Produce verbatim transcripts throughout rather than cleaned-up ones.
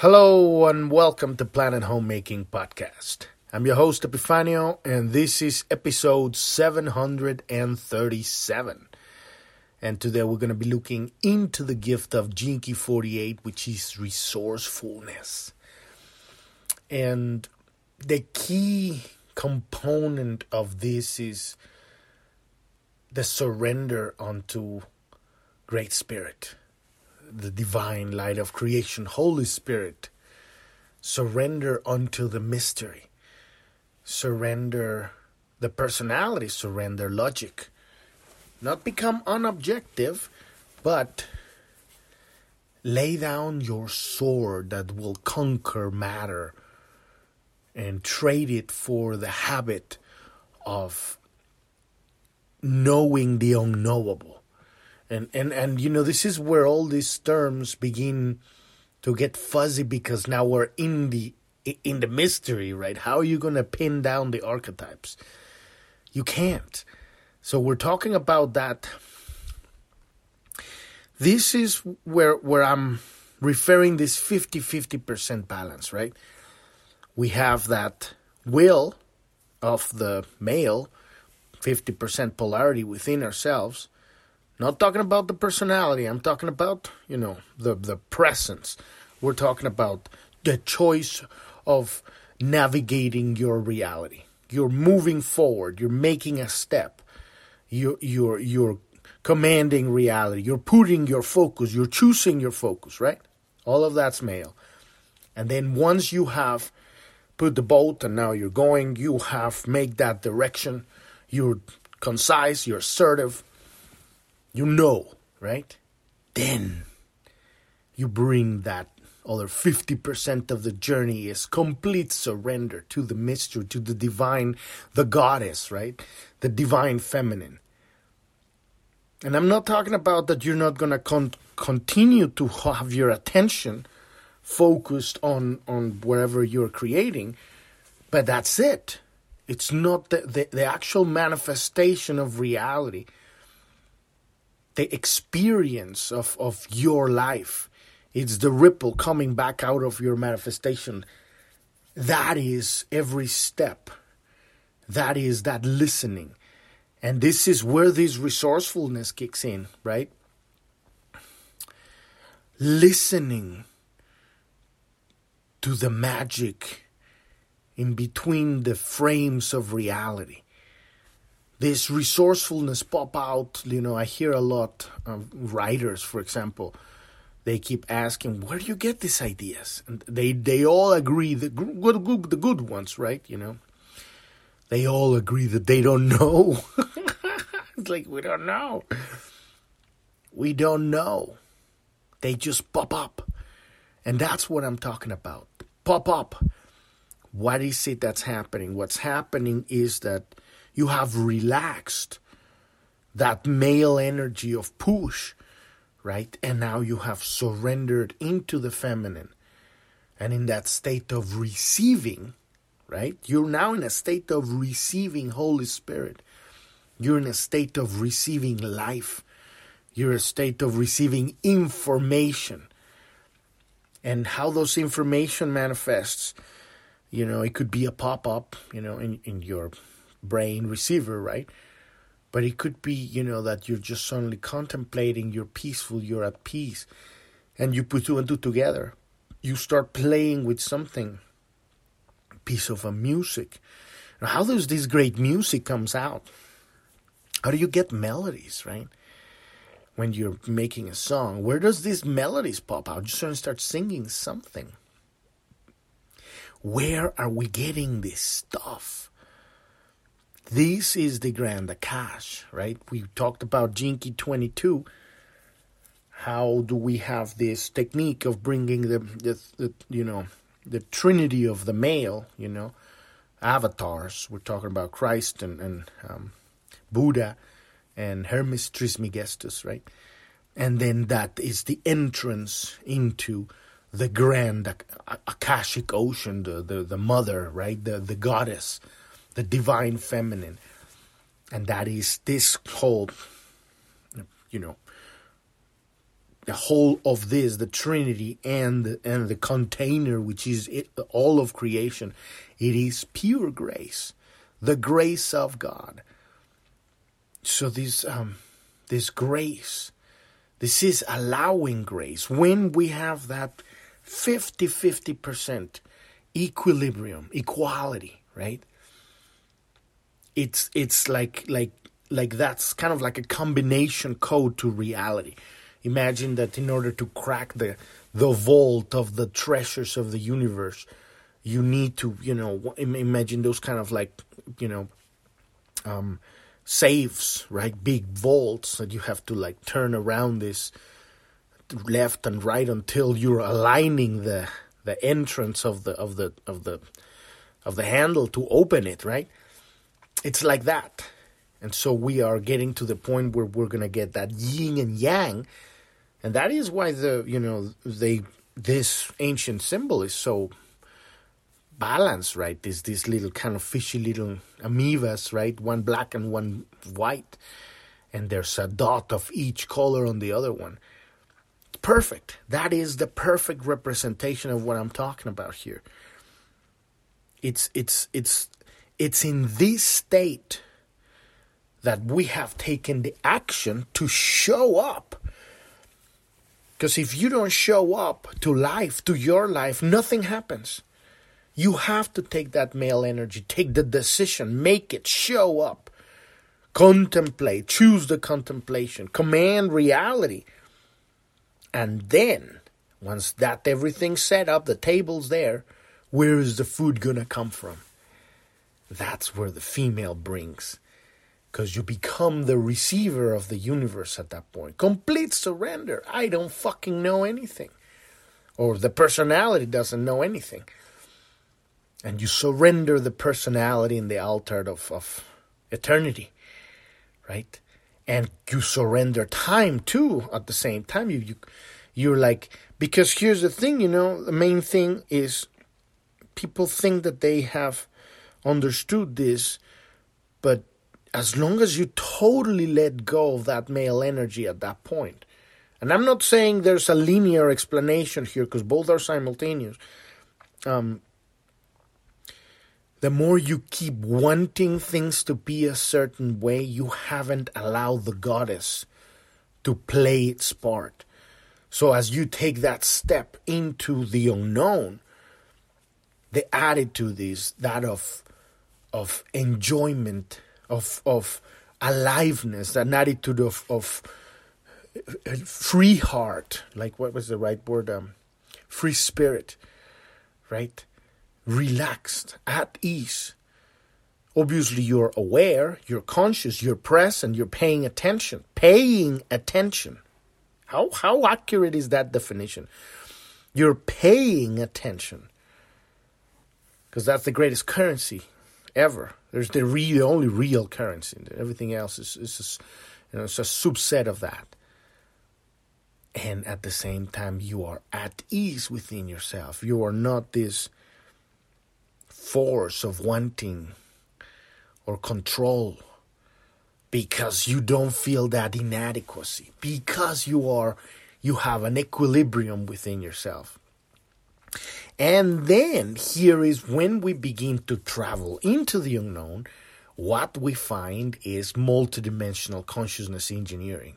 Hello and welcome to Planet Homemaking Podcast. I'm your host Epifanio and this is episode seven hundred thirty-seven. And today we're going to be looking into the gift of Gene Key forty-eight, which is resourcefulness. And the key component of this is the surrender unto Great Spirit, the divine light of creation, Holy Spirit. Surrender unto the mystery. Surrender the personality, surrender logic. Not become unobjective, but lay down your sword that will conquer matter and trade it for the habit of knowing the unknowable. And, and, and you know, this is where all these terms begin to get fuzzy because now we're in the in the mystery, right? How are you going to pin down the archetypes? You can't. So we're talking about that. This is where where I'm referring this fifty-fifty percent balance, right? We have that will of the male, fifty percent polarity within ourselves. Not talking about the personality. I'm talking about, you know, the, the presence. We're talking about the choice of navigating your reality. You're moving forward. You're making a step. You're, you're, you're commanding reality. You're putting your focus. You're choosing your focus, right? All of that's male. And then once you have put the boat and now you're going, you have made that direction. You're concise. You're assertive. You know, right? Then you bring that other fifty percent of the journey is complete surrender to the mystery, to the divine, the goddess, right? The divine feminine. And I'm not talking about that you're not going to con- continue to have your attention focused on, on wherever you're creating, but that's it. It's not the, the, the actual manifestation of reality. The experience of, of your life. It's the ripple coming back out of your manifestation. That is every step. That is that listening. And this is where this resourcefulness kicks in, right? Listening to the magic in between the frames of reality. This resourcefulness pop out, you know, I hear a lot of writers, for example, they keep asking, where do you get these ideas? And they, they all agree, the good, good, the good ones, right, you know, they all agree that they don't know. It's like, we don't know. We don't know. They just pop up. And that's what I'm talking about. Pop up. What is it that's happening? What's happening is that you have relaxed that male energy of push, right? And now you have surrendered into the feminine. And in that state of receiving, right? You're now in a state of receiving Holy Spirit. You're in a state of receiving life. You're in a state of receiving information. And how those information manifests, you know, it could be a pop-up, you know, in, in your brain receiver, right? But it could be, you know, that you're just suddenly contemplating, you're peaceful, you're at peace, and you put two and two together. You start playing with something, a piece of a music. Now, how does this great music comes out? How do you get melodies, right? When you're making a song, where does these melodies pop out? You suddenly start singing something. Where are we getting this stuff? This is the grand Akash, right? We talked about Gene Key twenty-two. How do we have this technique of bringing the, the, the, you know, the trinity of the male, you know, avatars? We're talking about Christ and, and um, Buddha and Hermes Trismegistus, right? And then that is the entrance into the grand Ak- Akashic Ocean, the, the, the mother, right? The, the goddess. The divine feminine. And that is this whole, you know, the whole of this, the Trinity and the, and the container, which is it, all of creation, it is pure grace, the grace of God. So this um, this grace, this is allowing grace. When we have that fifty-fifty percent equilibrium, equality, right? It's it's like like like that's kind of like a combination code to reality. Imagine that in order to crack the the vault of the treasures of the universe, you need to, you know, imagine those kind of like, you know, um, safes, right? Big vaults that you have to like turn around this left and right until you're aligning the the entrance of the of the of the of the handle to open it, right? It's like that. And so we are getting to the point where we're going to get that yin and yang. And that is why the, you know, they, this ancient symbol is so balanced, right? This, this little kind of fishy little amoebas, right? One black and one white. And there's a dot of each color on the other one. Perfect. That is the perfect representation of what I'm talking about here. It's, it's, it's, it's in this state that we have taken the action to show up. Because if you don't show up to life, to your life, nothing happens. You have to take that male energy, take the decision, make it, show up, contemplate, choose the contemplation, command reality. And then, once that everything's set up, the table's there, where is the food gonna come from? That's where the female brings. Because you become the receiver of the universe at that point. Complete surrender. I don't fucking know anything. Or the personality doesn't know anything. And you surrender the personality in the altar of, of eternity. Right? And you surrender time too at the same time. You, you, you're like, because here's the thing, you know, the main thing is people think that they have understood this, but as long as you totally let go of that male energy at that point. And I'm not saying there's a linear explanation here because both are simultaneous. Um, the more you keep wanting things to be a certain way, you haven't allowed the goddess to play its part. So as you take that step into the unknown, the attitude is that of of enjoyment, of of aliveness, an attitude of, of free heart, like what was the right word? Um, free spirit, right? Relaxed, at ease. Obviously, you're aware, you're conscious, you're present, you're paying attention. Paying attention. How how accurate is that definition? You're paying attention. Because that's the greatest currency ever. There's the real, only real currency. Everything else is, is just, you know, it's a subset of that. And at the same time, you are at ease within yourself. You are not this force of wanting or control because you don't feel that inadequacy. Because you are, you have an equilibrium within yourself. And then here is when we begin to travel into the unknown, what we find is multidimensional consciousness engineering.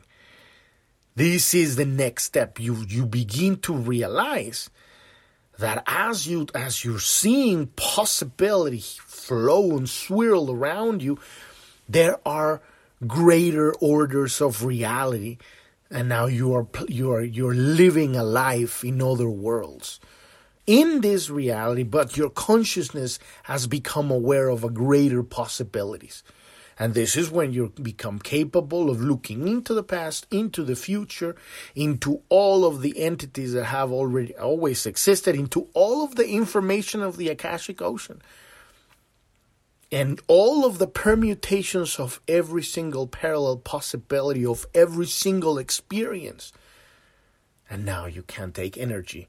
This is the next step. You you begin to realize that as you as you're seeing possibility flow and swirl around you, there are greater orders of reality, and now you are you are you're living a life in other worlds. In this reality, but your consciousness has become aware of a greater possibilities. And this is when you become capable of looking into the past, into the future, into all of the entities that have already always existed, into all of the information of the Akashic Ocean. And all of the permutations of every single parallel possibility of every single experience. And now you can take energy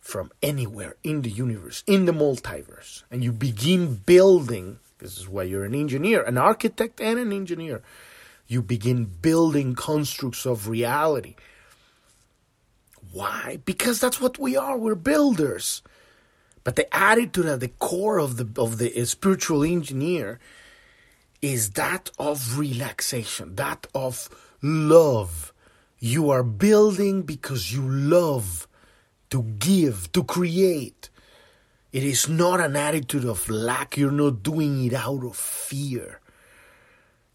from anywhere in the universe, in the multiverse. And you begin building, this is why you're an engineer, an architect and an engineer. You begin building constructs of reality Why? Because that's what we are. We're builders. But the attitude at the core of the of the spiritual engineer is that of relaxation, that of love. You are building because you love to give, to create. It is not an attitude of lack. You're not doing it out of fear.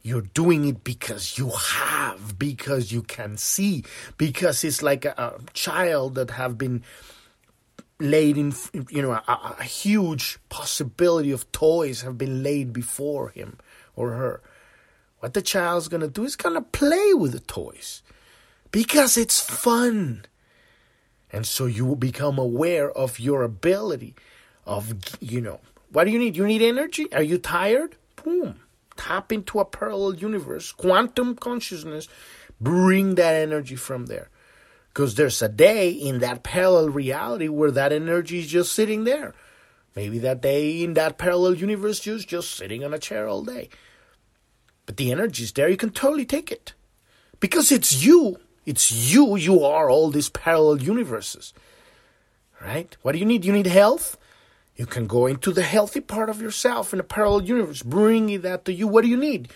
You're doing it because you have, because you can see, because it's like a, a child that have been laid in, you know, a, a huge possibility of toys have been laid before him or her. What the child's going to do is going to play with the toys because it's fun. And so you will become aware of your ability of, you know, what do you need? You need energy? Are you tired? Boom. Tap into a parallel universe, quantum consciousness, bring that energy from there. Because there's a day in that parallel reality where that energy is just sitting there. Maybe that day in that parallel universe is just sitting on a chair all day. But the energy is there. You can totally take it. Because it's you. It's you. You are all these parallel universes. Right? What do you need? You need health. You can go into the healthy part of yourself in a parallel universe, bringing that to you. What do you need?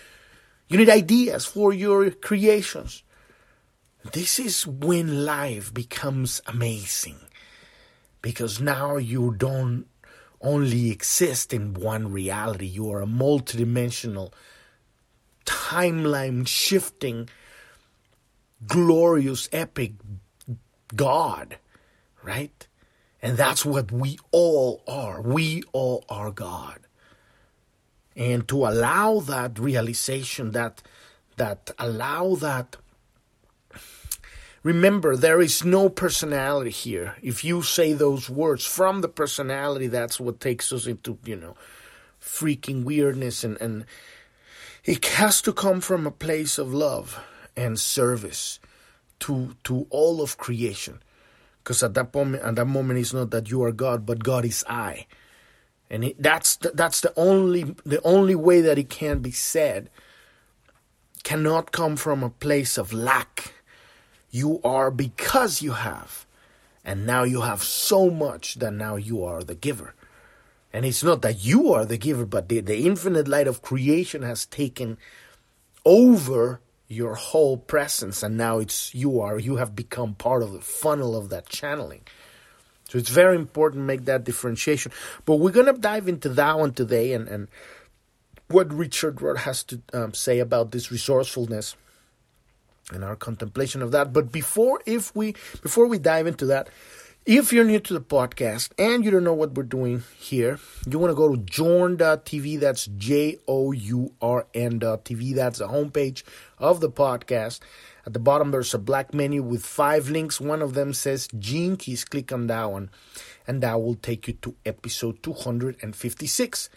You need ideas for your creations. This is when life becomes amazing. Because now you don't only exist in one reality. You are a multidimensional, timeline-shifting, glorious, epic God, right? And that's what we all are. We all are God. And to allow that realization, that that allow that. Remember, there is no personality here. If you say those words from the personality, that's what takes us into, you know, freaking weirdness. And, and it has to come from a place of love and service to to all of creation. Because at that moment, at that moment, it's not that you are God, but God is I, and it, that's the, that's the only the only way that it can be said. Cannot come from a place of lack. You are because you have, and now you have so much that now you are the giver, and it's not that you are the giver, but the, the infinite light of creation has taken over your whole presence, and now it's you are, you have become part of the funnel of that channeling. So it's very important to make that differentiation. But we're going to dive into that one today, and, and what Richard has to um, say about this resourcefulness and our contemplation of that. But before if we before we dive into that, if you're new to the podcast and you don't know what we're doing here, you want to go to journ dot t v. That's J O U R N dot T V. That's the homepage of the podcast. At the bottom, there's a black menu with five links. One of them says Gene Keys. Click on that one, and that will take you to episode two hundred fifty-six.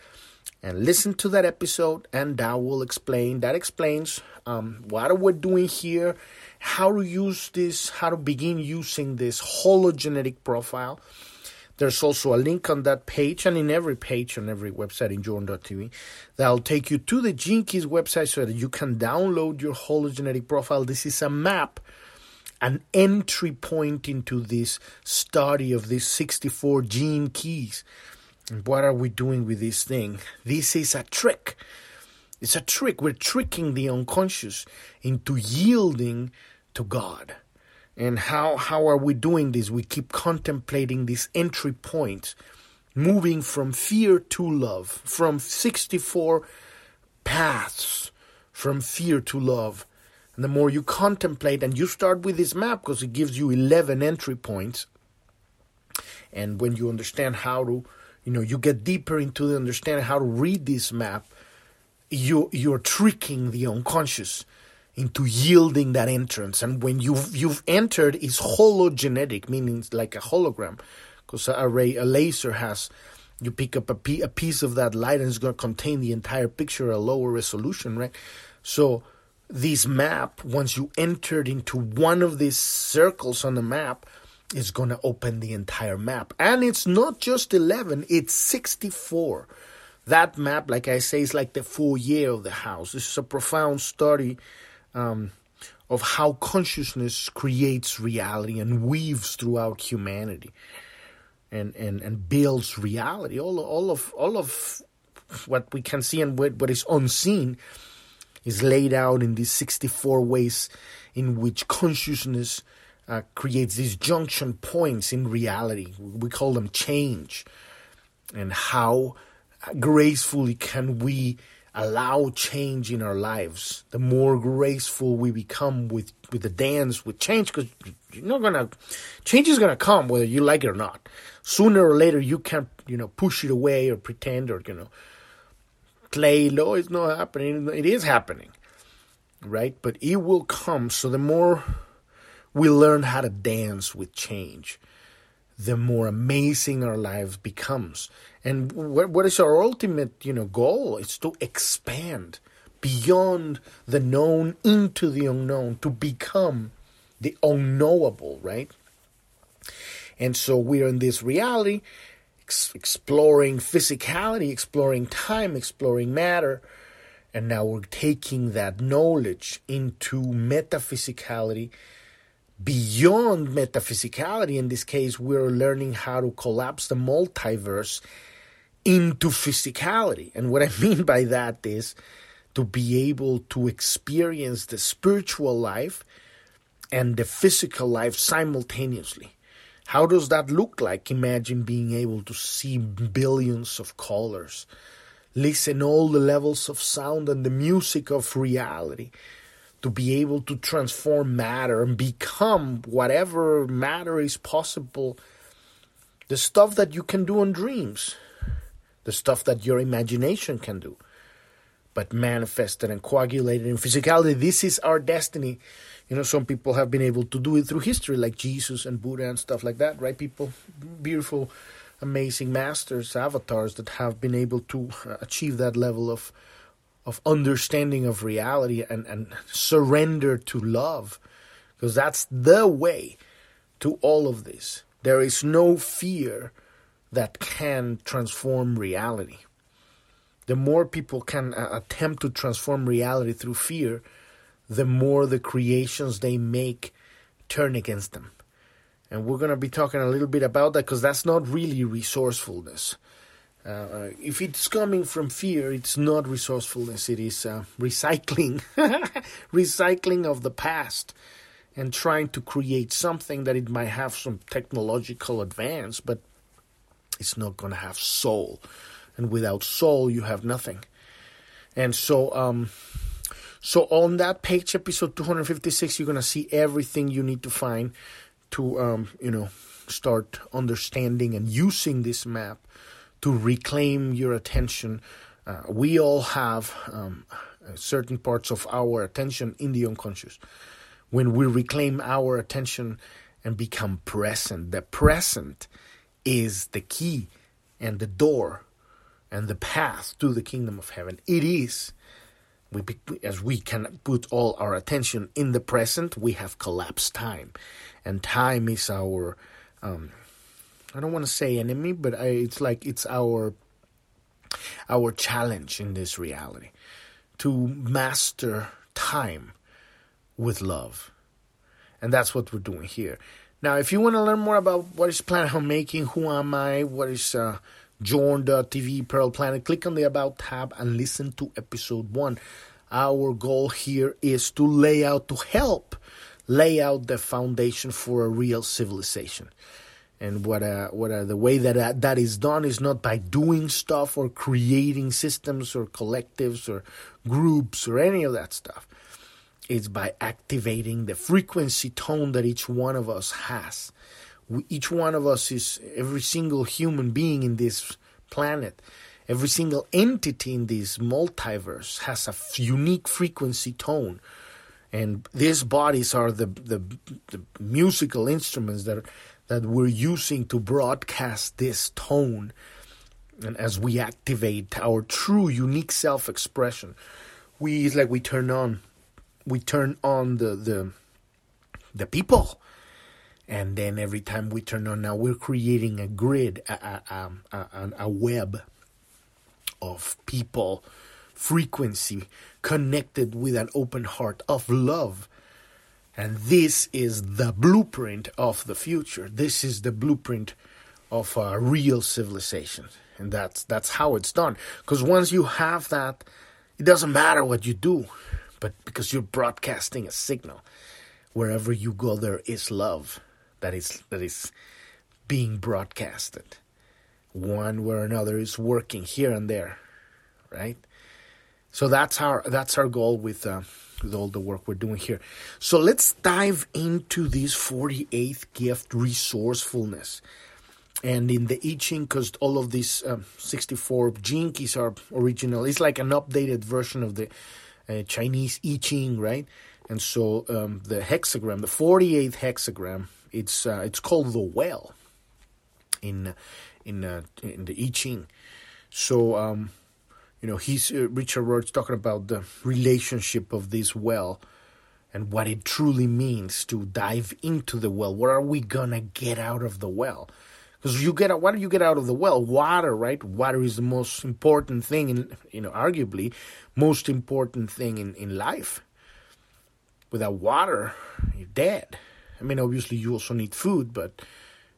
And listen to that episode, and that will explain, that explains um, what we're doing here, how to use this, how to begin using this hologenetic profile. There's also a link on that page, and in every page, on every website in journ dot t v, that'll take you to the Gene Keys website so that you can download your hologenetic profile. This is a map, an entry point into this study of these sixty-four Gene Keys. What are we doing with this thing? This is a trick. It's a trick. We're tricking the unconscious into yielding to God. And how, how are we doing this? We keep contemplating this entry point, moving from fear to love, from sixty-four paths, from fear to love. And the more you contemplate, and you start with this map because it gives you eleven entry points. And when you understand how to, you know, you get deeper into the understanding how to read this map, you, you're tricking the unconscious into yielding that entrance. And when you've, you've entered, it's hologenetic, meaning it's like a hologram. Because a ray, a laser has, you pick up a, p- a piece of that light and it's going to contain the entire picture at a lower resolution, right? So this map, once you entered into one of these circles on the map, it's going to open the entire map. And it's not just eleven, it's sixty-four. That map, like I say, is like the full year of the house. This is a profound study um, of how consciousness creates reality and weaves throughout humanity and, and, and builds reality. All, all of all of what we can see and what, what is unseen is laid out in these sixty-four ways in which consciousness uh, creates these junction points in reality. We call them change. And how gracefully can we allow change in our lives? The more graceful we become with, with the dance, with change, because you're not gonna, change is gonna come whether you like it or not. Sooner or later, you can't, you know, push it away or pretend or, you know, play low. It's not happening. It is happening, right? But it will come. So the more we learn how to dance with change, the more amazing our lives becomes. And what, what is our ultimate, you know, goal? It's to expand beyond the known into the unknown, to become the unknowable, right? And so we are in this reality, ex- exploring physicality, exploring time, exploring matter, and now we're taking that knowledge into metaphysicality. Beyond metaphysicality, in this case, we're learning how to collapse the multiverse into physicality. And what I mean by that is to be able to experience the spiritual life and the physical life simultaneously. How does that look like? Imagine being able to see billions of colors, listen all the levels of sound and the music of reality, to be able to transform matter and become whatever matter is possible. The stuff that you can do on dreams, the stuff that your imagination can do, but manifested and coagulated in physicality. This is our destiny. You know, some people have been able to do it through history, like Jesus and Buddha and stuff like that, right? People, beautiful, amazing masters, avatars that have been able to achieve that level of of understanding of reality and, and surrender to love, because that's the way to all of this. There is no fear that can transform reality. The more people can uh, attempt to transform reality through fear, the more the creations they make turn against them. And we're going to be talking a little bit about that, because that's not really resourcefulness. Uh, if it's coming from fear, it's not resourcefulness, it is uh, recycling, recycling of the past and trying to create something that it might have some technological advance, but it's not going to have soul. And without soul, you have nothing. And so, um, so on that page, episode two fifty-six, you're going to see everything you need to find to, um, you know, start understanding and using this map to reclaim your attention. Uh, we all have um, certain parts of our attention in the unconscious. When we reclaim our attention and become present, the present is the key and the door and the path to the kingdom of heaven. It is. We, as we can put all our attention in the present, we have collapsed time. And time is our... Um, I don't want to say enemy, but I, it's like it's our our challenge in this reality to master time with love. And that's what we're doing here. Now, if you want to learn more about what is Planet Homemaking, who am I, what is uh, Journ dot T V, Pearl Planet, click on the About tab and listen to episode one. Our goal here is to lay out, to help lay out the foundation for a real civilization. And what uh, what uh, the way that uh, that is done is not by doing stuff or creating systems or collectives or groups or any of that stuff. It's by activating the frequency tone that each one of us has. We, each one of us is every single human being in this planet. Every single entity in this multiverse has a f- unique frequency tone. And these bodies are the, the, the musical instruments that are... that we're using to broadcast this tone, and as we activate our true unique self-expression, we it's like we turn on, we turn on the the the people, and then every time we turn on, now we're creating a grid, a a a, a, a web of people, frequency connected with an open heart of love. And this is the blueprint of the future. This is the blueprint of a real civilization. And that's that's how it's done. Because once you have that, it doesn't matter what you do. But because you're broadcasting a signal. Wherever you go, there is love that is that is being broadcasted. One where another is working here and there, right? So that's our that's our goal with uh, with all the work we're doing here. So let's dive into this forty-eighth gift, resourcefulness, and in the I Ching, because all of these um, sixty-four Gene Keys are original. It's like an updated version of the uh, Chinese I Ching, right? And so um, the hexagram, the forty-eighth hexagram, it's uh, it's called the Well in in uh, in the I Ching. So. Um, You know, he's uh, Richard Rohr's talking about the relationship of this well and what it truly means to dive into the well. What are we going to get out of the well? Because you get what do you get out of the well? Water, right? Water is the most important thing, in, you know, arguably most important thing in, in life. Without water, you're dead. I mean, obviously you also need food, but,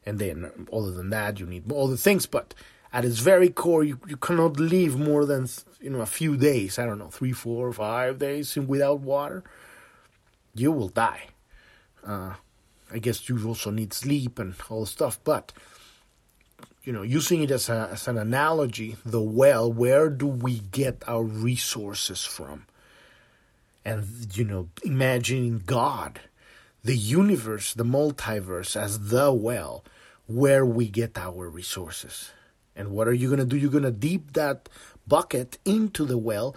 and then other than that, you need all the things, but at its very core, you, you cannot live more than, you know, a few days, I don't know, three, four, five days without water. You will die. Uh, I guess you also need sleep and all the stuff. But, you know, using it as, a, as an analogy, the well, where do we get our resources from? And, you know, imagining God, the universe, the multiverse as the well, where we get our resources. And what are you going to do? You're going to dip that bucket into the well.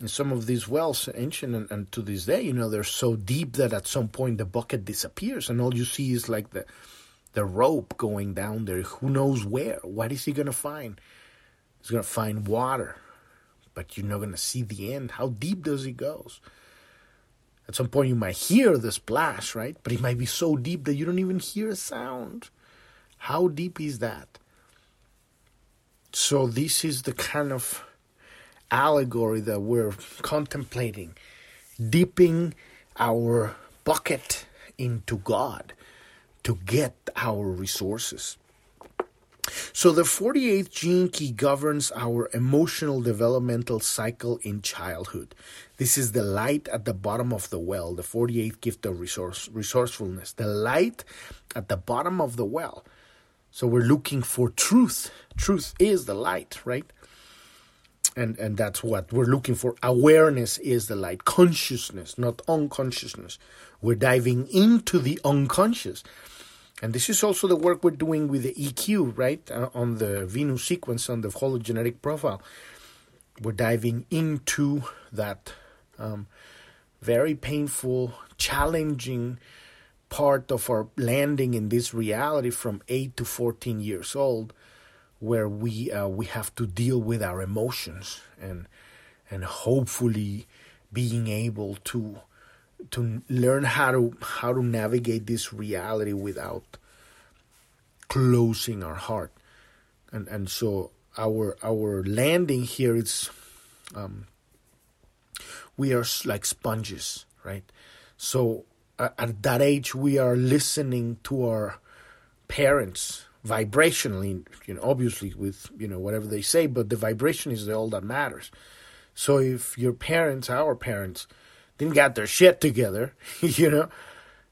And some of these wells, ancient and, and to this day, you know, they're so deep that at some point the bucket disappears. And all you see is like the the rope going down there. Who knows where? What is he going to find? He's going to find water. But you're not going to see the end. How deep does it go? At some point you might hear the splash, right? But it might be so deep that you don't even hear a sound. How deep is that? So this is the kind of allegory that we're contemplating, dipping our bucket into God to get our resources. So the forty-eighth Gene Key governs our emotional developmental cycle in childhood. This is the light at the bottom of the well, the forty-eighth gift of resource, resourcefulness, the light at the bottom of the well. So we're looking for truth. Truth is the light, right? And and that's what we're looking for. Awareness is the light. Consciousness, not unconsciousness. We're diving into the unconscious. And this is also the work we're doing with the E Q, right? Uh, on the Venus sequence, on the hologenetic profile. We're diving into that um, very painful, challenging part of our landing in this reality from eight to fourteen years old, where we uh, we have to deal with our emotions and and hopefully being able to to learn how to how to navigate this reality without closing our heart. And and so our our landing here is um, we are like sponges, right? So at that age, we are listening to our parents vibrationally, you know, obviously with, you know, whatever they say, but the vibration is all that matters. So if your parents, our parents, didn't get their shit together, you know,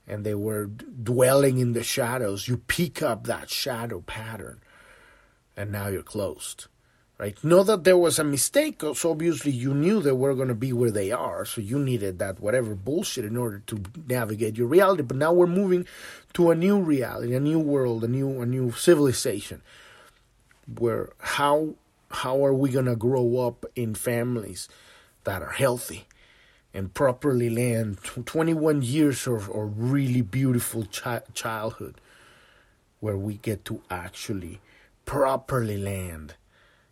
and they were dwelling in the shadows, you pick up that shadow pattern, and now you're closed, right? Not that there was a mistake, so obviously you knew they were going to be where they are, so you needed that whatever bullshit in order to navigate your reality. But now we're moving to a new reality, a new world, a new a new civilization, where how how are we going to grow up in families that are healthy and properly land twenty-one years of, of really beautiful chi- childhood, where we get to actually properly land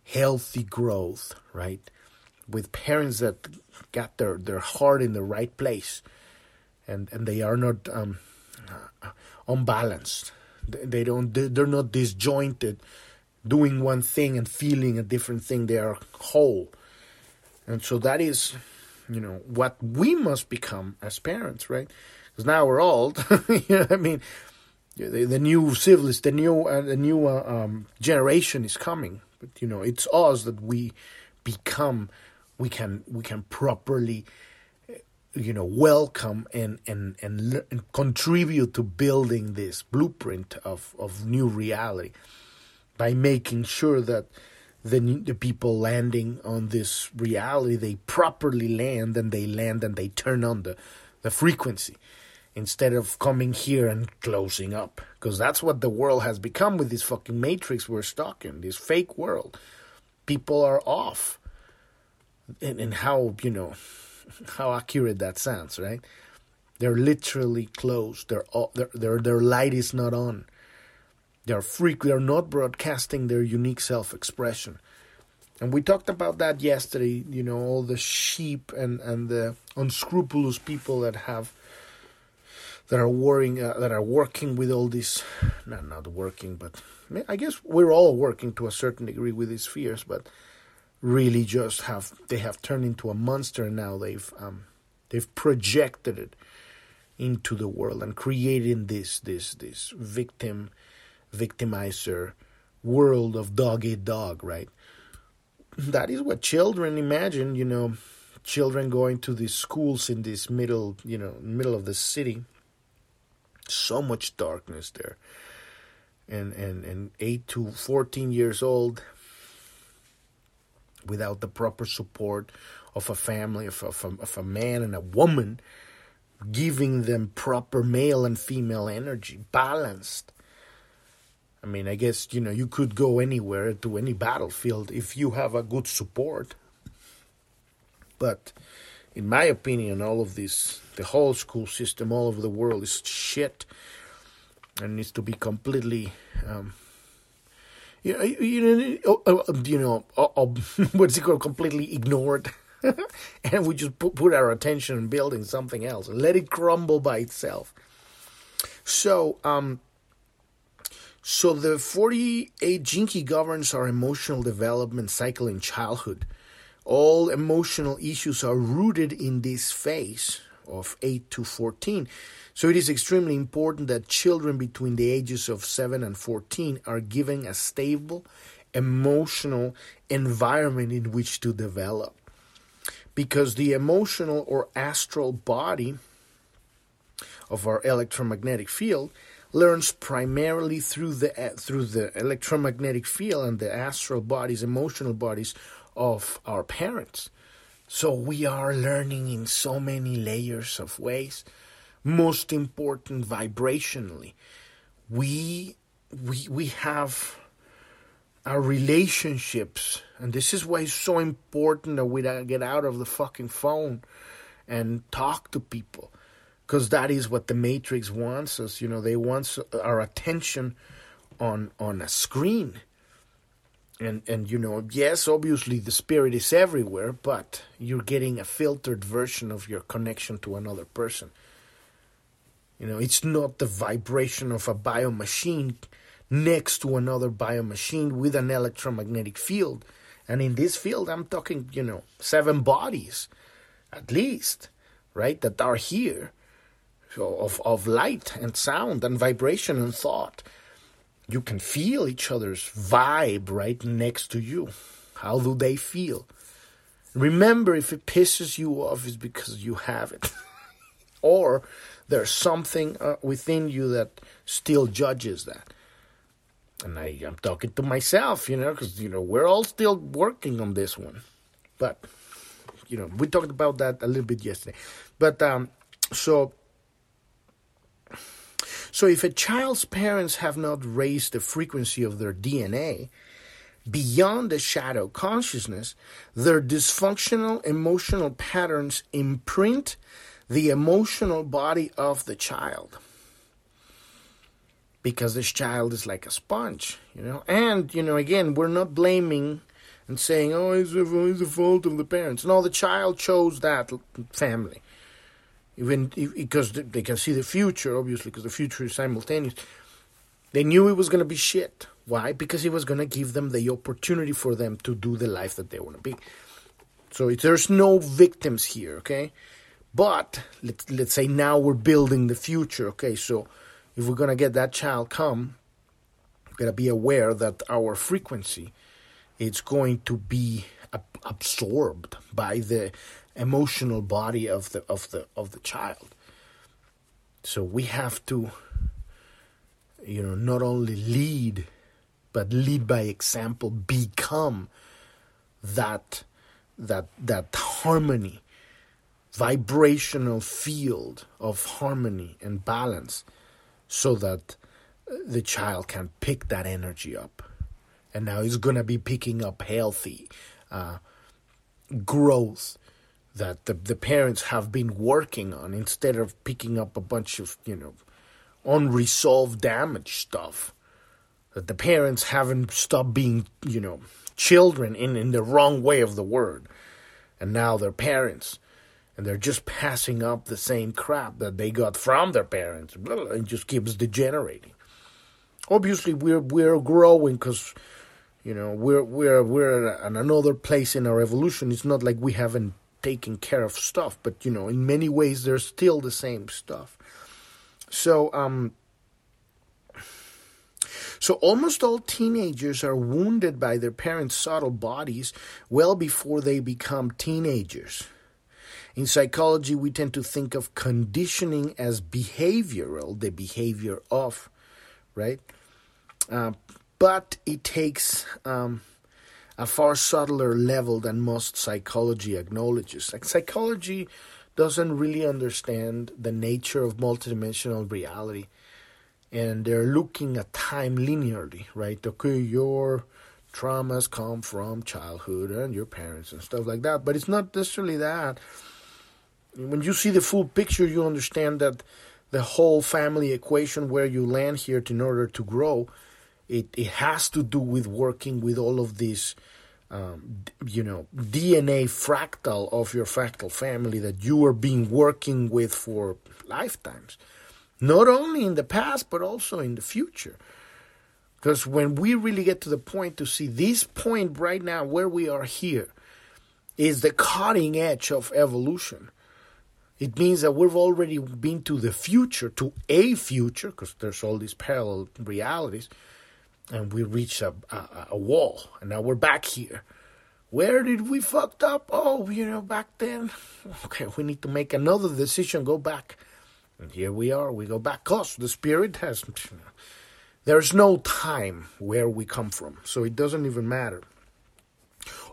healthy growth, right? With parents that got their, their heart in the right place, and, and they are not um, unbalanced. They don't. They're not disjointed, doing one thing and feeling a different thing. They are whole, and so that is, you know, what we must become as parents, right? because now we're old. You know what I mean? The, the new civilist, the new, uh, the new uh, um, generation is coming. But you know, it's us that we become. We can we can properly, you know, welcome and and and, le- and contribute to building this blueprint of, of new reality by making sure that the the people landing on this reality, they properly land and they land and they turn on the, the frequency instead of coming here and closing up, because that's what the world has become with this fucking matrix we're stuck in, this fake world. People are off. And, and how, you know, how accurate that sounds, right? They're literally closed. Their their their light is not on. They're freak. They're not broadcasting their unique self-expression. And we talked about that yesterday. You know, all the sheep and, and the unscrupulous people that have that are worrying uh, that are working with all this. Not not working, but I guess we're all working to a certain degree with these fears, but. Really, just have they have turned into a monster now. They've um, they've projected it into the world and creating this this this victim victimizer world of dog eat dog. Right, that is what children imagine. You know, children going to these schools in this middle you know middle of the city. So much darkness there, and and and eight to fourteen years old. Without the proper support of a family, of, of, of a man and a woman, giving them proper male and female energy, balanced. I mean, I guess, you know, you could go anywhere to any battlefield if you have a good support. But in my opinion, all of this, the whole school system all over the world is shit and needs to be completely... Um, You know, you know, you know what's it called? Completely ignored, and we just put, put our attention on building something else and let it crumble by itself. So, um, so the forty-eight Gene Key governs our emotional development cycle in childhood. All emotional issues are rooted in this phase of eight to fourteen. So it is extremely important that children between the ages of seven and fourteen are given a stable, emotional environment in which to develop. Because the emotional or astral body of our electromagnetic field learns primarily through the through the electromagnetic field and the astral bodies, emotional bodies of our parents. So we are learning in so many layers of ways. Most important, vibrationally, we we we have our relationships, and this is why it's so important that we get out of the fucking phone and talk to people, because that is what the Matrix wants us. You know, they want our attention on on a screen, and and you know, yes, obviously the spirit is everywhere, but you're getting a filtered version of your connection to another person. You know, it's not the vibration of a bio machine next to another bio machine with an electromagnetic field. And in this field, I'm talking, you know, seven bodies at least, right, that are here, so of, of light and sound and vibration and thought. You can feel each other's vibe right next to you. How do they feel? Remember, if it pisses you off, it's because you have it. Or... there's something uh, within you that still judges that. And I, I'm talking to myself, you know, because, you know, we're all still working on this one. But, you know, we talked about that a little bit yesterday. But um, so, so if a child's parents have not raised the frequency of their D N A beyond the shadow consciousness, their dysfunctional emotional patterns imprint the emotional body of the child, because this child is like a sponge, you know. And, you know, again, we're not blaming and saying, oh, it's, it's the fault of the parents. No, the child chose that family, even if, because they can see the future, obviously, because the future is simultaneous. They knew it was going to be shit. Why? Because it was going to give them the opportunity for them to do the life that they want to be. So if there's no victims here, okay? But let's, let's say now we're building the future. Okay, so if we're going to get that child come, we've got to be aware that our frequency is going to be ab- absorbed by the emotional body of the of the of the child. So we have to, you know, not only lead, but lead by example, become that that that harmony, vibrational field of harmony and balance, so that the child can pick that energy up. And now he's going to be picking up healthy uh, growth that the, the parents have been working on, instead of picking up a bunch of, you know, unresolved damage stuff that the parents haven't stopped being, you know, children in, in the wrong way of the word. And now they're parents, and they're just passing up the same crap that they got from their parents. It just keeps degenerating. Obviously, we're we're growing because, you know, we're we're we're at another place in our evolution. It's not like we haven't taken care of stuff, but, you know, in many ways, there's still the same stuff. So, um, so almost all teenagers are wounded by their parents' subtle bodies well before they become teenagers. In psychology, we tend to think of conditioning as behavioral, the behavior of, right? Uh, but it takes um, a far subtler level than most psychology acknowledges. Like, psychology doesn't really understand the nature of multidimensional reality, and they're looking at time linearly, right? Okay, your traumas come from childhood and your parents and stuff like that, but it's not necessarily that. When you see the full picture, you understand that the whole family equation, where you land here to, in order to grow, it, it has to do with working with all of these, um, you know, D N A fractal of your fractal family that you are being working with for lifetimes. Not only in the past, but also in the future. Because when we really get to the point to see this point right now, where we are here, is the cutting edge of evolution. It means that we've already been to the future, to a future, because there's all these parallel realities, and we reached a, a, a wall, and now we're back here. Where did we fucked up? Oh, you know, back then. Okay, we need to make another decision, go back. And here we are, we go back, because the spirit has... There's no time where we come from, so it doesn't even matter.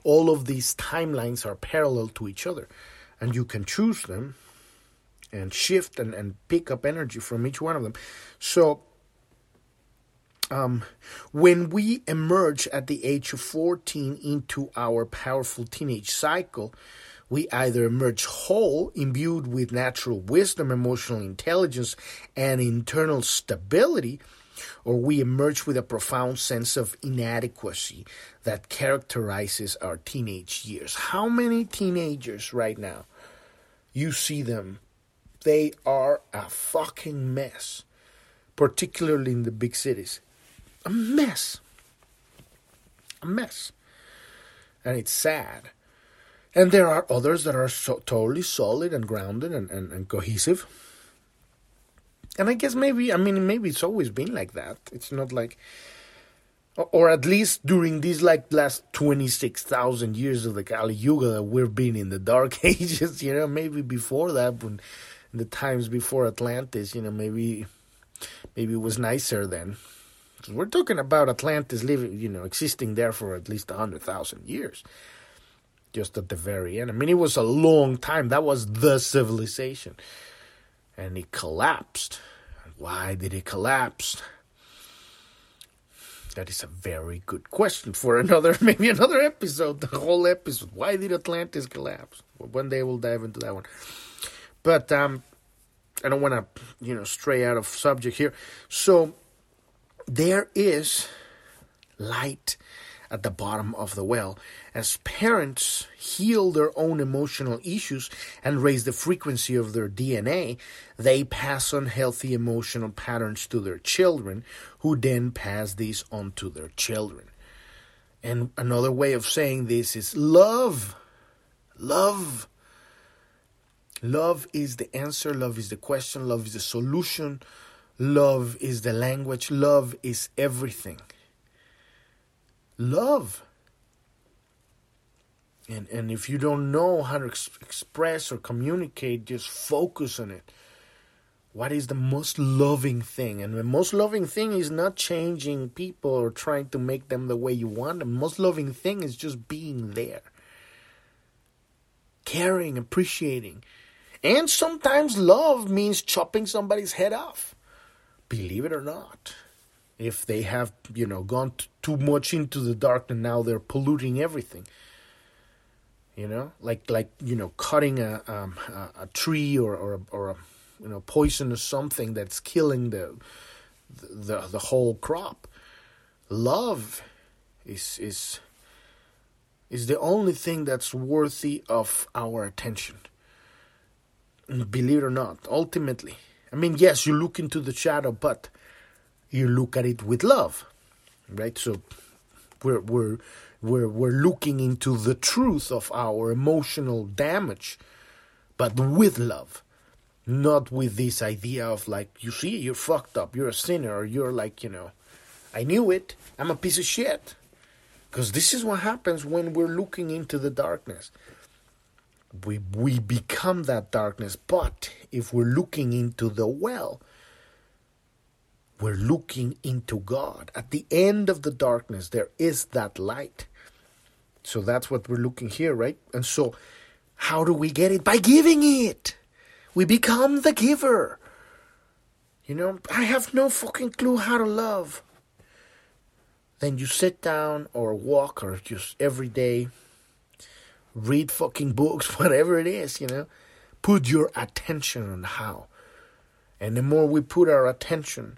All of these timelines are parallel to each other, and you can choose them and shift and, and pick up energy from each one of them. So um, when we emerge at the age of fourteen into our powerful teenage cycle, we either emerge whole, imbued with natural wisdom, emotional intelligence, and internal stability, or we emerge with a profound sense of inadequacy that characterizes our teenage years. How many teenagers right now, you see them, they are a fucking mess, particularly in the big cities. A mess. A mess. And it's sad. And there are others that are so totally solid and grounded and, and, and cohesive. And I guess maybe, I mean, maybe it's always been like that. It's not like, or, or at least during these like last twenty-six thousand years of the Kali Yuga, we've been in the dark ages, you know, maybe before that, when the times before Atlantis, you know, maybe, maybe it was nicer then. So we're talking about Atlantis living, you know, existing there for at least one hundred thousand years, just at the very end. I mean, it was a long time. That was the civilization. And it collapsed. Why did it collapse? That is a very good question for another, maybe another episode, the whole episode. Why did Atlantis collapse? Well, one day we'll dive into that one. But um, I don't want to, you know, stray out of subject here. So there is light at the bottom of the well. As parents heal their own emotional issues and raise the frequency of their D N A, they pass on healthy emotional patterns to their children, who then pass these on to their children. And another way of saying this is love. Love. Love is the answer. Love is the question. Love is the solution. Love is the language. Love is everything. Love. And, and if you don't know how to ex- express or communicate, just focus on it. What is the most loving thing? And the most loving thing is not changing people or trying to make them the way you want them. The most loving thing is just being there. Caring, appreciating. And sometimes love means chopping somebody's head off. Believe it or not. If they have, you know, gone t- too much into the dark and now they're polluting everything. You know, like, like you know, cutting a um, a, a tree or, or, a, or a, you know, poison or something that's killing the the, the whole crop. Love is is... is the only thing that's worthy of our attention. Believe it or not, ultimately. I mean, yes, you look into the shadow, but you look at it with love, right? So we're we're we're we're looking into the truth of our emotional damage, but with love, not with this idea of like, you see, you're fucked up, you're a sinner, or you're like, you know, I knew it, I'm a piece of shit. Because this is what happens when we're looking into the darkness. We we become that darkness. But if we're looking into the well, we're looking into God. At the end of the darkness, there is that light. So that's what we're looking here, right? And so how do we get it? By giving it. We become the giver. You know, I have no fucking clue how to love. Then you sit down or walk or just every day, read fucking books, whatever it is, you know. Put your attention on how. And the more we put our attention,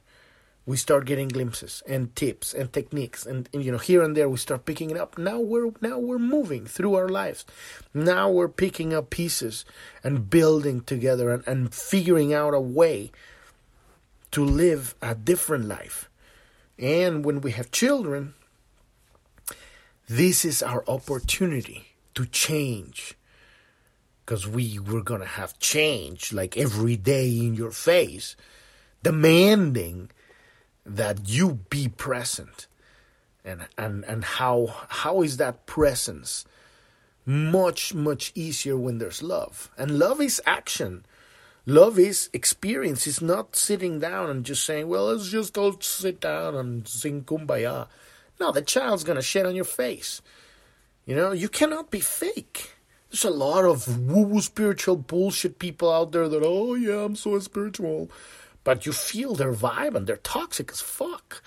we start getting glimpses and tips and techniques. And, and you know, here and there we start picking it up. Now we're now we're moving through our lives. Now we're picking up pieces and building together and, and figuring out a way to live a different life. And when we have children, this is our opportunity to change. Because we we're going to have change like every day in your face, demanding that you be present. And and, and how how is that presence much, much easier when there's love? And love is action. Love is experience. It's not sitting down and just saying, well, let's just all sit down and sing Kumbaya. No, the child's going to shit on your face. You know, you cannot be fake. There's a lot of woo-woo spiritual bullshit people out there that, oh, yeah, I'm so spiritual. But you feel their vibe and they're toxic as fuck.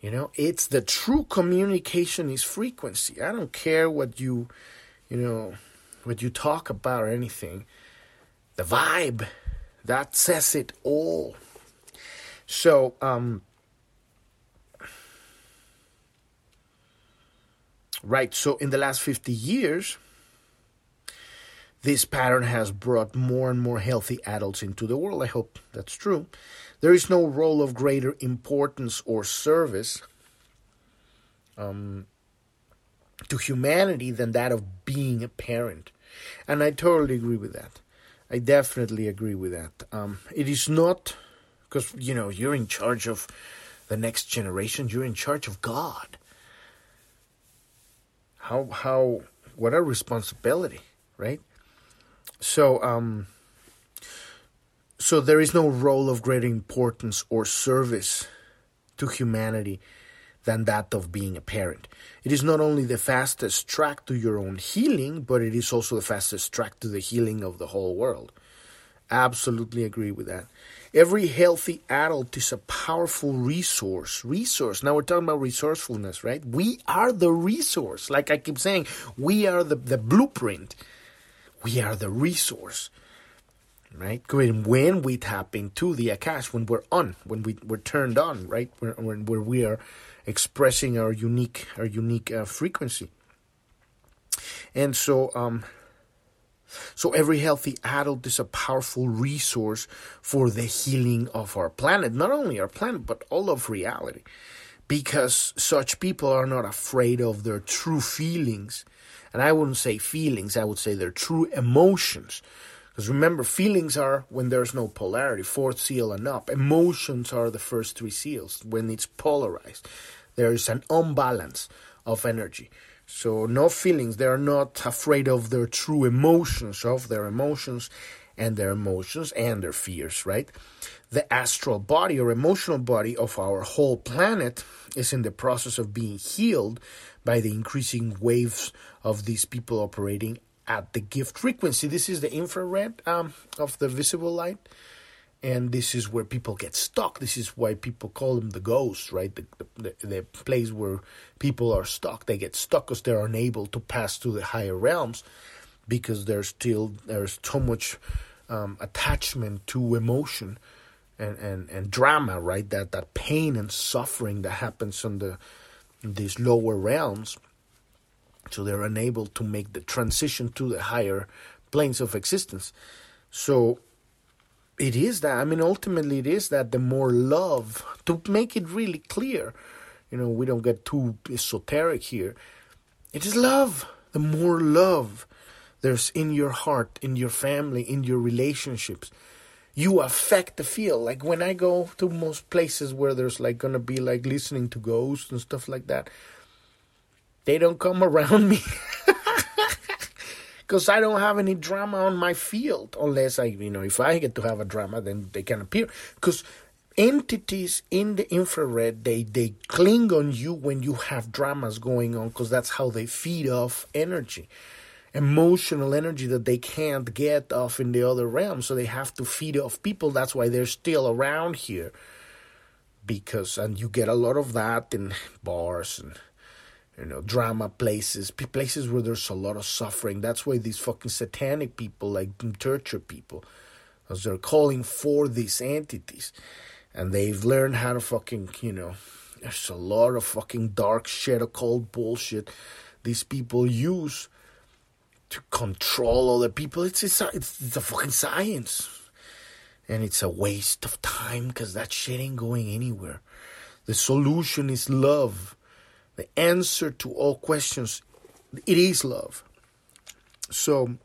You know, it's the true communication is frequency. I don't care what you, you know, what you talk about or anything. The vibe, that says it all. So, um, right, so in the last fifty years, this pattern has brought more and more healthy adults into the world. I hope that's true. There is no role of greater importance or service um, to humanity than that of being a parent. And I totally agree with that. I definitely agree with that. Um, it is not, because, you know, you're in charge of the next generation. You're in charge of God. How, how, what a responsibility, right? So, um, so there is no role of greater importance or service to humanity than that of being a parent. It is not only the fastest track to your own healing, but it is also the fastest track to the healing of the whole world. Absolutely agree with that. Every healthy adult is a powerful resource. Resource. Now we're talking about resourcefulness, right? We are the resource. Like I keep saying, we are the, the blueprint. We are the resource, right? When we tap into the Akash, when we're on, when we, we're turned on, right? When, when, when we are expressing our unique, our unique uh, frequency, and so, um, so every healthy adult is a powerful resource for the healing of our planet. Not only our planet, but all of reality, because such people are not afraid of their true feelings And I wouldn't say feelings, I would say they're true emotions. Because remember, feelings are when there's no polarity, fourth seal and up. Emotions are the first three seals, when it's polarized. There is an imbalance of energy. So no feelings, they are not afraid of their true emotions, of their emotions and their emotions and their fears, right? The astral body or emotional body of our whole planet is in the process of being healed by the increasing waves of these people operating at the gift frequency. This is the infrared um, of the visible light. And this is where people get stuck. This is why people call them the ghosts, right? The, the, the place where people are stuck. They get stuck because they're unable to pass to the higher realms because there's still there's too much um, attachment to emotion and, and, and drama, right? That that pain and suffering that happens on the in these lower realms. So they're unable to make the transition to the higher planes of existence. So it is that, I mean, ultimately it is that the more love, to make it really clear, you know, we don't get too esoteric here. It is love. The more love there's in your heart, in your family, in your relationships, you affect the field. Like when I go to most places where there's like going to be like listening to ghosts and stuff like that, they don't come around me because I don't have any drama on my field. Unless I, you know, if I get to have a drama, then they can appear. Because entities in the infrared, they, they cling on you when you have dramas going on, because that's how they feed off energy, emotional energy that they can't get off in the other realm. So they have to feed off people. That's why they're still around here. Because, and you get a lot of that in bars and, you know, drama places, places where there's a lot of suffering. That's why these fucking satanic people like torture people, because they're calling for these entities, and they've learned how to fucking, you know, there's a lot of fucking dark shit, occult bullshit these people use to control other people. It's it's a, it's, it's a fucking science, and it's a waste of time because that shit ain't going anywhere. The solution is love. The answer to all questions, it is love. So,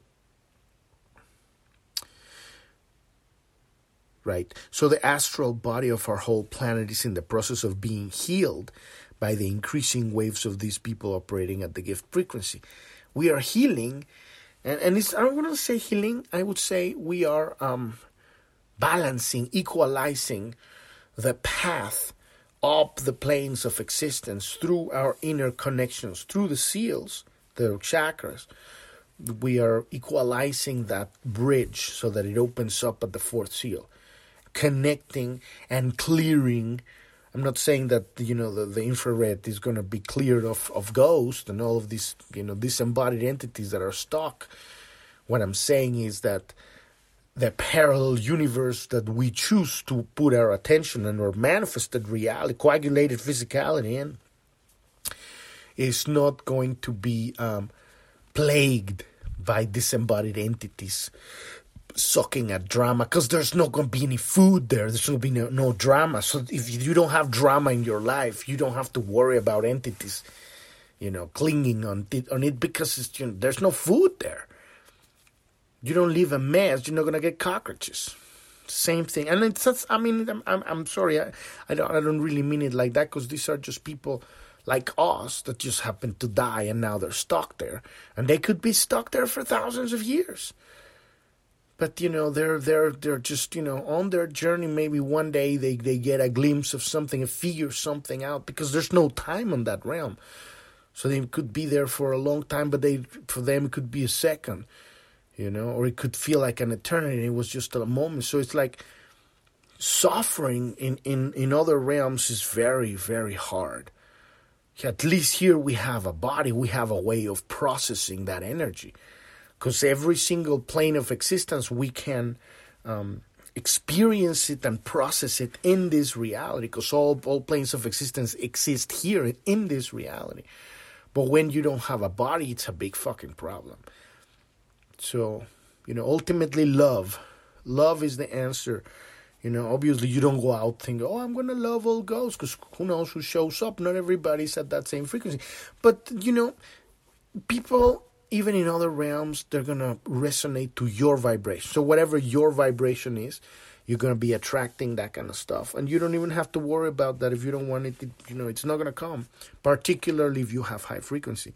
right. So the astral body of our whole planet is in the process of being healed by the increasing waves of these people operating at the gift frequency. We are healing, and, and it's, I don't want to say healing. I would say we are um, balancing, equalizing the path up the planes of existence through our inner connections, through the seals, the chakras. We are equalizing that bridge so that it opens up at the fourth seal, connecting and clearing. I'm not saying that, you know, the, the infrared is going to be cleared of, of ghosts and all of these, you know, disembodied entities that are stuck. What I'm saying is that the parallel universe that we choose to put our attention and our manifested reality, coagulated physicality in, is not going to be um, plagued by disembodied entities sucking at drama, because there's not going to be any food there. There's going to be no, no drama. So if you don't have drama in your life, you don't have to worry about entities, you know, clinging on it, on it because it's, you know, there's no food there. You don't leave a mess, you're not going to get cockroaches. Same thing. And it's, that's, I mean, I'm, I'm, I'm sorry, I, I, don't, I don't really mean it like that, because these are just people like us that just happen to die and now they're stuck there. And they could be stuck there for thousands of years. But, you know, they're they're they're just, you know, on their journey. Maybe one day they, they get a glimpse of something, a figure something out, because there's no time on that realm. So they could be there for a long time, but they for them it could be a second. You know, or it could feel like an eternity. It was just a moment. So it's like suffering in, in, in other realms is very, very hard. At least here we have a body. We have a way of processing that energy. Because every single plane of existence, we can um, experience it and process it in this reality. Because all, all planes of existence exist here in this reality. But when you don't have a body, it's a big fucking problem. So, you know, ultimately love. Love is the answer. You know, obviously you don't go out thinking, oh, I'm going to love all ghosts, because who knows who shows up. Not everybody's at that same frequency. But, you know, people even in other realms, they're going to resonate to your vibration. So whatever your vibration is, you're going to be attracting that kind of stuff. And you don't even have to worry about that if you don't want it. To, you know, it's not going to come, particularly if you have high frequency.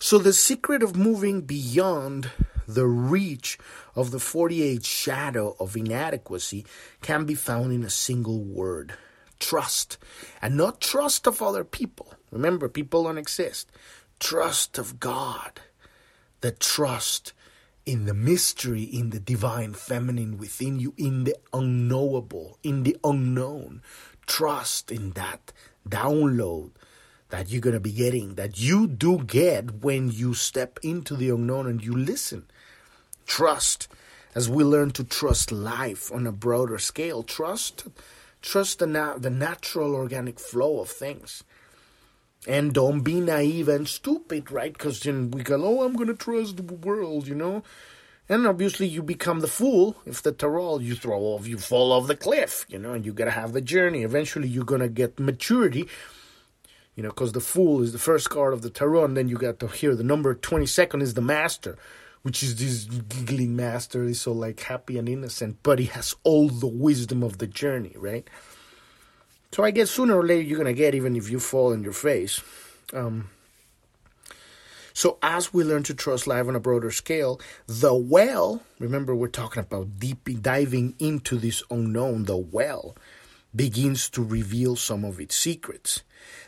So the secret of moving beyond the reach of the forty-eight shadow of inadequacy can be found in a single word: trust. And not trust of other people. Remember, people don't exist. Trust of God. The trust in the mystery, in the divine feminine within you, in the unknowable, in the unknown. Trust in that download that you're going to be getting, that you do get when you step into the unknown and you listen. Trust, as we learn to trust life on a broader scale. Trust trust the, na- the natural organic flow of things. And don't be naive and stupid, right? Because then we go, oh, I'm going to trust the world, you know. And obviously you become the fool if the tarot, you throw off, you fall off the cliff, you know, and you got to have the journey. Eventually you're going to get maturity. You know, because the fool is the first card of the tarot, and then you got to hear the number twenty-second is the master, which is this giggling master. He's so, like, happy and innocent, but he has all the wisdom of the journey, right? So I guess sooner or later you're going to get, even if you fall in your face. Um, so as we learn to trust life on a broader scale, the well, remember we're talking about deep diving into this unknown, the well begins to reveal some of its secrets.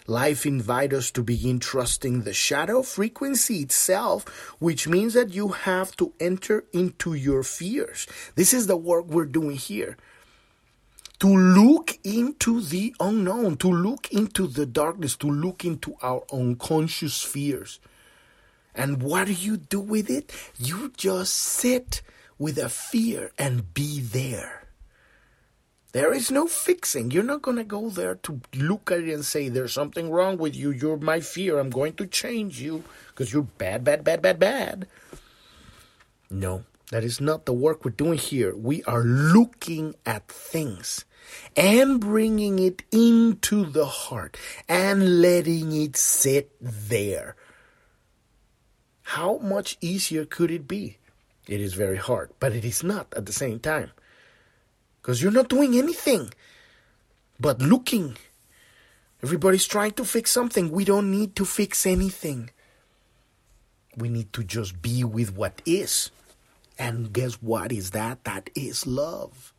Life invites us to begin trusting the shadow frequency itself, which means that you have to enter into your fears. This is the work we're doing here. To look into the unknown, to look into the darkness, to look into our unconscious fears. And what do you do with it? You just sit with a fear and be there. There is no fixing. You're not going to go there to look at it and say, there's something wrong with you. You're my fear. I'm going to change you because you're bad, bad, bad, bad, bad. No, that is not the work we're doing here. We are looking at things and bringing it into the heart and letting it sit there. How much easier could it be? It is very hard, but it is not at the same time. Because you're not doing anything but looking. Everybody's trying to fix something. We don't need to fix anything. We need to just be with what is. And guess what is that? That is love.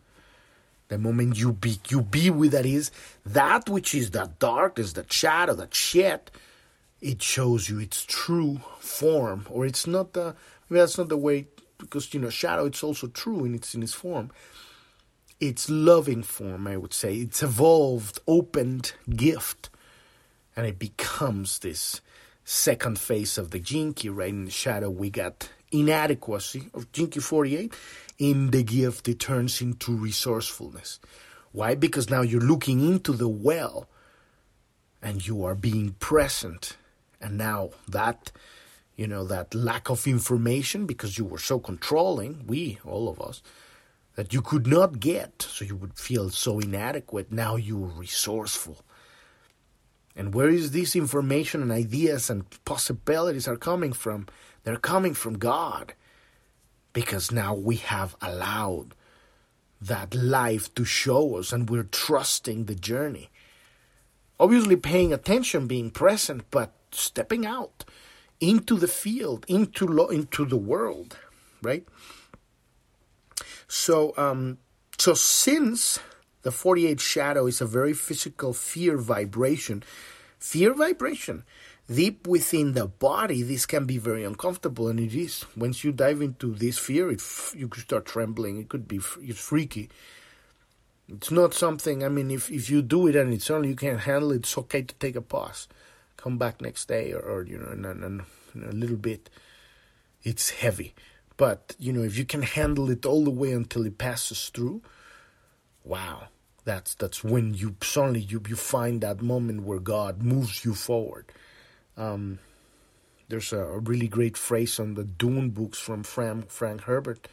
The moment you be, you be with that is, that which is the darkness, that shadow, that shit, it shows you its true form. Or it's not the, I mean, that's not the way, because, you know, shadow, it's also true in its in its form. It's loving form, I would say. It's evolved, opened gift. And it becomes this second phase of the Gene Key, right? In the shadow, we got inadequacy of Gene Key forty-eight. In the gift, it turns into resourcefulness. Why? Because now you're looking into the well and you are being present. And now that, you know, that lack of information, because you were so controlling, we, all of us, that you could not get, so you would feel so inadequate. Now you're resourceful. And where is this information and ideas and possibilities are coming from? They're coming from God. Because now we have allowed that life to show us, and we're trusting the journey. Obviously paying attention, being present, but stepping out into the field, into lo- into the world, right? So um, so since the forty-eight shadow is a very physical fear vibration, fear vibration, deep within the body, this can be very uncomfortable, and it is. Once you dive into this fear, it, you could start trembling. It could be it's freaky. It's not something, I mean, if, if you do it and it's only you can't handle it, it's okay to take a pause. Come back next day or, or you know, in, in, in a little bit. It's heavy. But, you know, if you can handle it all the way until it passes through, wow, that's that's when you suddenly you, you find that moment where God moves you forward. Um, there's a, a really great phrase on the Dune books from Frank, Frank Herbert,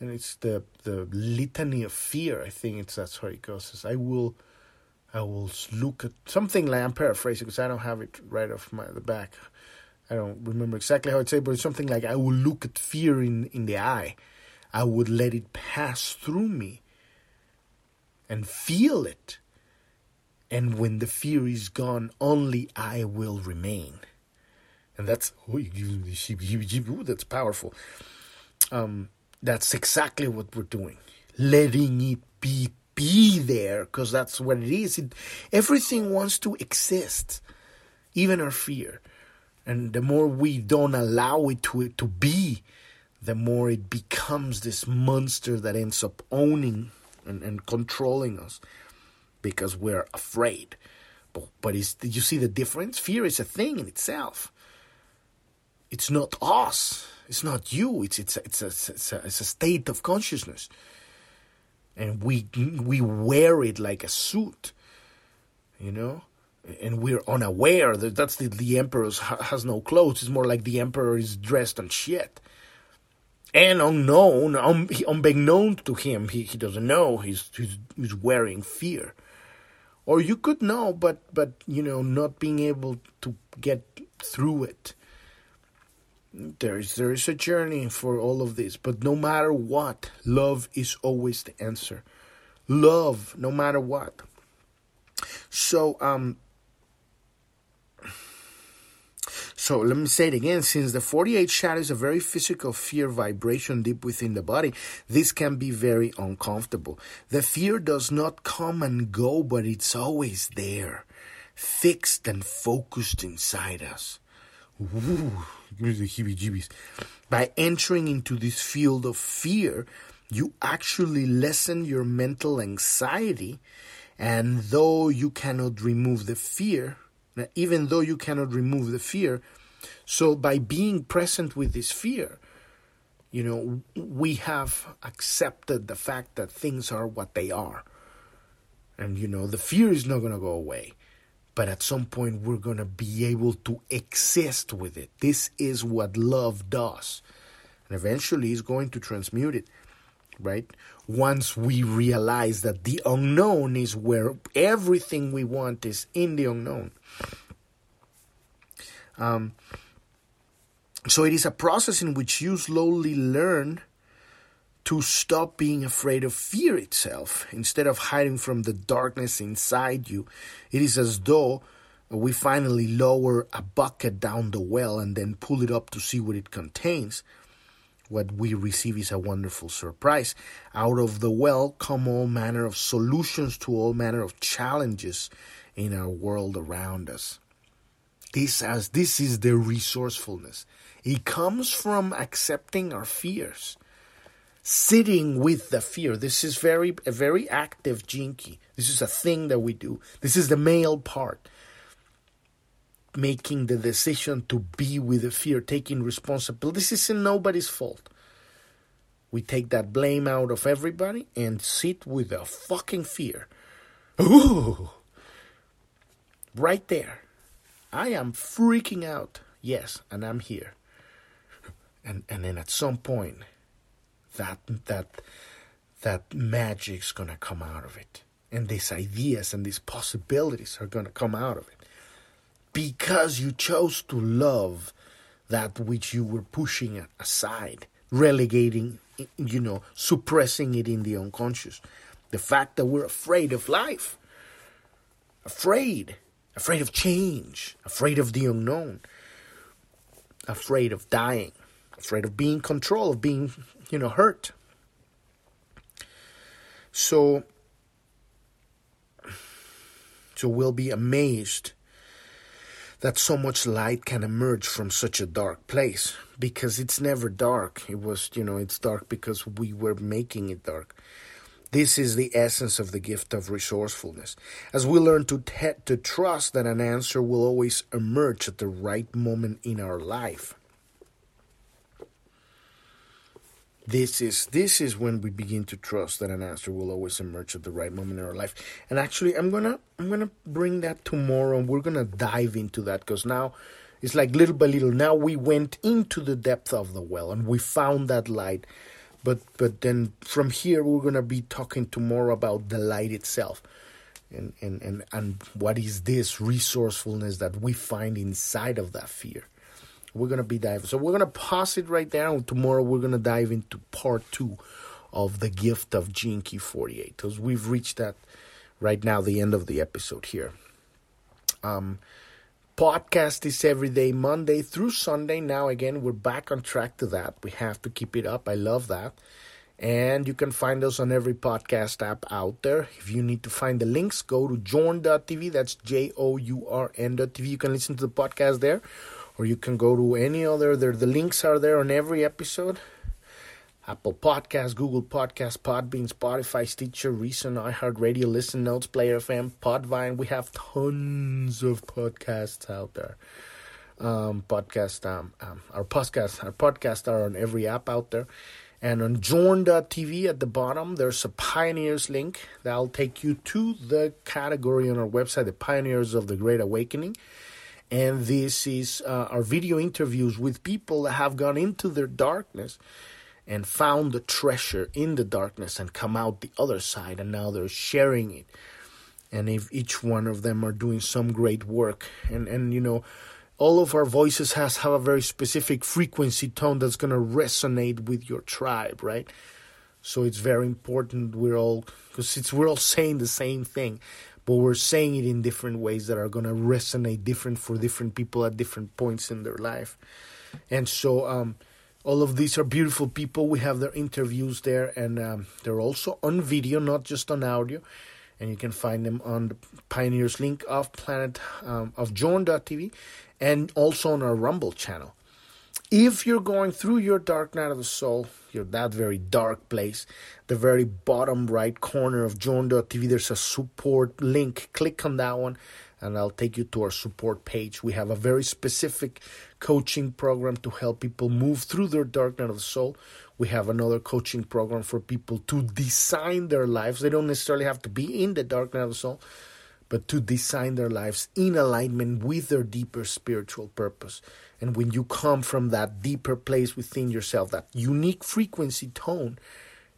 and it's the, the Litany of Fear. I think it's that's how it goes. It's, I will I will look at something like, I'm paraphrasing because I don't have it right off my the back. I don't remember exactly how it said, but it's something like, I would look at fear in, in the eye. I would let it pass through me and feel it. And when the fear is gone, only I will remain. And that's, oh, that's powerful. Um, that's exactly what we're doing. Letting it be, be there, because that's what it is. It, everything wants to exist, even our fear. And the more we don't allow it to, to be, the more it becomes this monster that ends up owning and, and controlling us because we're afraid. But, but it's, you see the difference? Fear is a thing in itself. It's not us. It's not you. It's it's it's a, it's, a, it's a state of consciousness, and we we wear it like a suit, you know. And we're unaware that that's the the emperor has no clothes. It's more like the emperor is dressed on shit, and unknown, un, unbeknown to him, he, he doesn't know he's, he's he's wearing fear. Or you could know, but but you know, not being able to get through it. There is there is a journey for all of this, but no matter what, love is always the answer. Love, no matter what. So um. So let me say it again. Since the forty-eight shadows a very physical fear vibration deep within the body, this can be very uncomfortable. The fear does not come and go, but it's always there, fixed and focused inside us. Ooh, the heebie-jeebies. By entering into this field of fear, you actually lessen your mental anxiety, and though you cannot remove the fear, even though you cannot remove the fear, so by being present with this fear, you know, we have accepted the fact that things are what they are. And, you know, the fear is not going to go away. But at some point, we're going to be able to exist with it. This is what love does. And eventually, it's going to transmute it, right? Once we realize that the unknown is where everything we want is in the unknown. Um, so it is a process in which you slowly learn to stop being afraid of fear itself. Instead of hiding from the darkness inside you, it is as though we finally lower a bucket down the well and then pull it up to see what it contains. What we receive is a wonderful surprise. Out of the well come all manner of solutions to all manner of challenges in our world around us. This, as, this is the resourcefulness. It comes from accepting our fears. Sitting with the fear. This is very a very active Gene Key. This is a thing that we do. This is the male part. Making the decision to be with the fear. Taking responsibility. This isn't nobody's fault. We take that blame out of everybody and sit with the fucking fear. Ooh! Right there. I am freaking out. Yes, and I'm here. And and then at some point, that that that magic's gonna come out of it, and these ideas and these possibilities are gonna come out of it, because you chose to love that which you were pushing aside, relegating, you know, suppressing it in the unconscious. The fact that we're afraid of life, afraid, afraid of change, afraid of the unknown, afraid of dying. Afraid of being controlled, of being, you know, hurt. So, so we'll be amazed that so much light can emerge from such a dark place. Because it's never dark. It was, you know, it's dark because we were making it dark. This is the essence of the gift of resourcefulness. As we learn to te- to trust that an answer will always emerge at the right moment in our life. This is this is when we begin to trust that an answer will always emerge at the right moment in our life. And actually, I'm gonna I'm gonna bring that tomorrow, and we're gonna dive into that, because now it's like little by little. Now we went into the depth of the well and we found that light, but but then from here we're gonna be talking tomorrow about the light itself, and and and, and what is this resourcefulness that we find inside of that fear. We're going to be diving. So we're going to pause it right there. And tomorrow we're going to dive into part two of the gift of Gene Key forty-eight. Because we've reached that right now, the end of the episode here. Um, podcast is every day, Monday through Sunday. Now, again, we're back on track to that. We have to keep it up. I love that. And you can find us on every podcast app out there. If you need to find the links, go to journ dot T V. That's J O U R N dot T V. You can listen to the podcast there. Or you can go to any other. There, the links are there on every episode. Apple Podcasts, Google Podcasts, Podbean, Spotify, Stitcher, Reason, iHeartRadio, Listen Notes, Player F M, Podvine. We have tons of podcasts out there. Um, podcast, um, um, our podcasts, our podcasts are on every app out there. And on journ dot T V at the bottom, there's a Pioneers link that'll take you to the category on our website, the Pioneers of the Great Awakening. And this is uh, our video interviews with people that have gone into their darkness and found the treasure in the darkness and come out the other side, and now they're sharing it. And if each one of them are doing some great work. And, and you know, all of our voices has have a very specific frequency tone that's going to resonate with your tribe, right? So it's very important we're all, because we're all saying the same thing, but we're saying it in different ways that are going to resonate different for different people at different points in their life. And so um, all of these are beautiful people. We have their interviews there, and um, they're also on video, not just on audio. And you can find them on the Pioneers link of Planet um, of journ dot T V, and also on our Rumble channel. If you're going through your dark night of the soul, you're that very dark place, the very bottom right corner of journ dot T V, there's a support link. Click on that one, and I'll take you to our support page. We have a very specific coaching program to help people move through their dark night of the soul. We have another coaching program for people to design their lives. They don't necessarily have to be in the dark night of the soul, but to design their lives in alignment with their deeper spiritual purpose. And when you come from that deeper place within yourself, that unique frequency tone,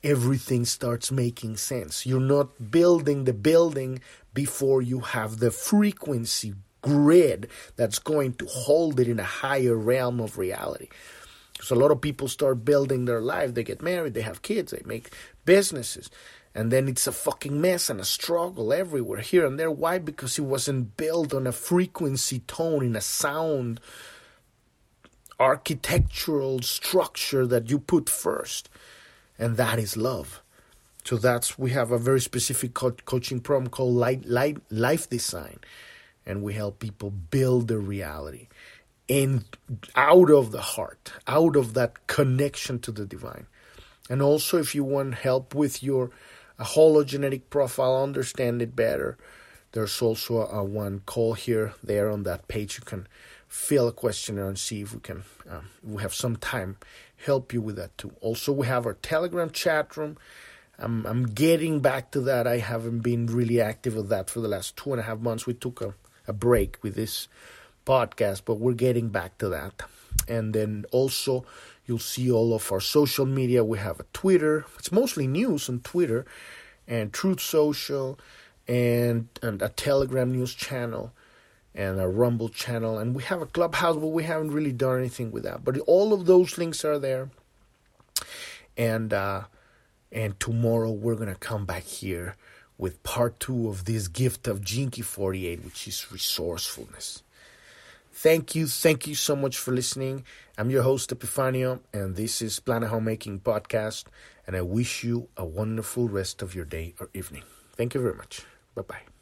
everything starts making sense. You're not building the building before you have the frequency grid that's going to hold it in a higher realm of reality. Because a lot of people start building their life. They get married, they have kids, they make businesses. And then it's a fucking mess and a struggle everywhere, here and there. Why? Because it wasn't built on a frequency tone, in a sound architectural structure that you put first. And that is love. So that's, we have a very specific co- coaching program called Light, Light, Life Design. And we help people build their reality. And out of the heart, out of that connection to the divine. And also if you want help with your a hologenetic profile, understand it better. There's also a, a one call here, there on that page. You can fill a questionnaire and see if we can, uh, if we have some time, help you with that too. Also, we have our Telegram chat room. I'm, I'm getting back to that. I haven't been really active with that for the last two and a half months. We took a, a break with this podcast, but we're getting back to that. And then also, you'll see all of our social media. We have a Twitter. It's mostly news on Twitter, and Truth Social, and, and a Telegram news channel, and a Rumble channel. And we have a Clubhouse, but we haven't really done anything with that. But all of those links are there. And, uh, and tomorrow we're going to come back here with part two of this gift of Gene Key forty-eight, which is resourcefulness. Thank you. Thank you so much for listening. I'm your host, Epifanio, and this is Planet Homemaking Podcast. And I wish you a wonderful rest of your day or evening. Thank you very much. Bye-bye.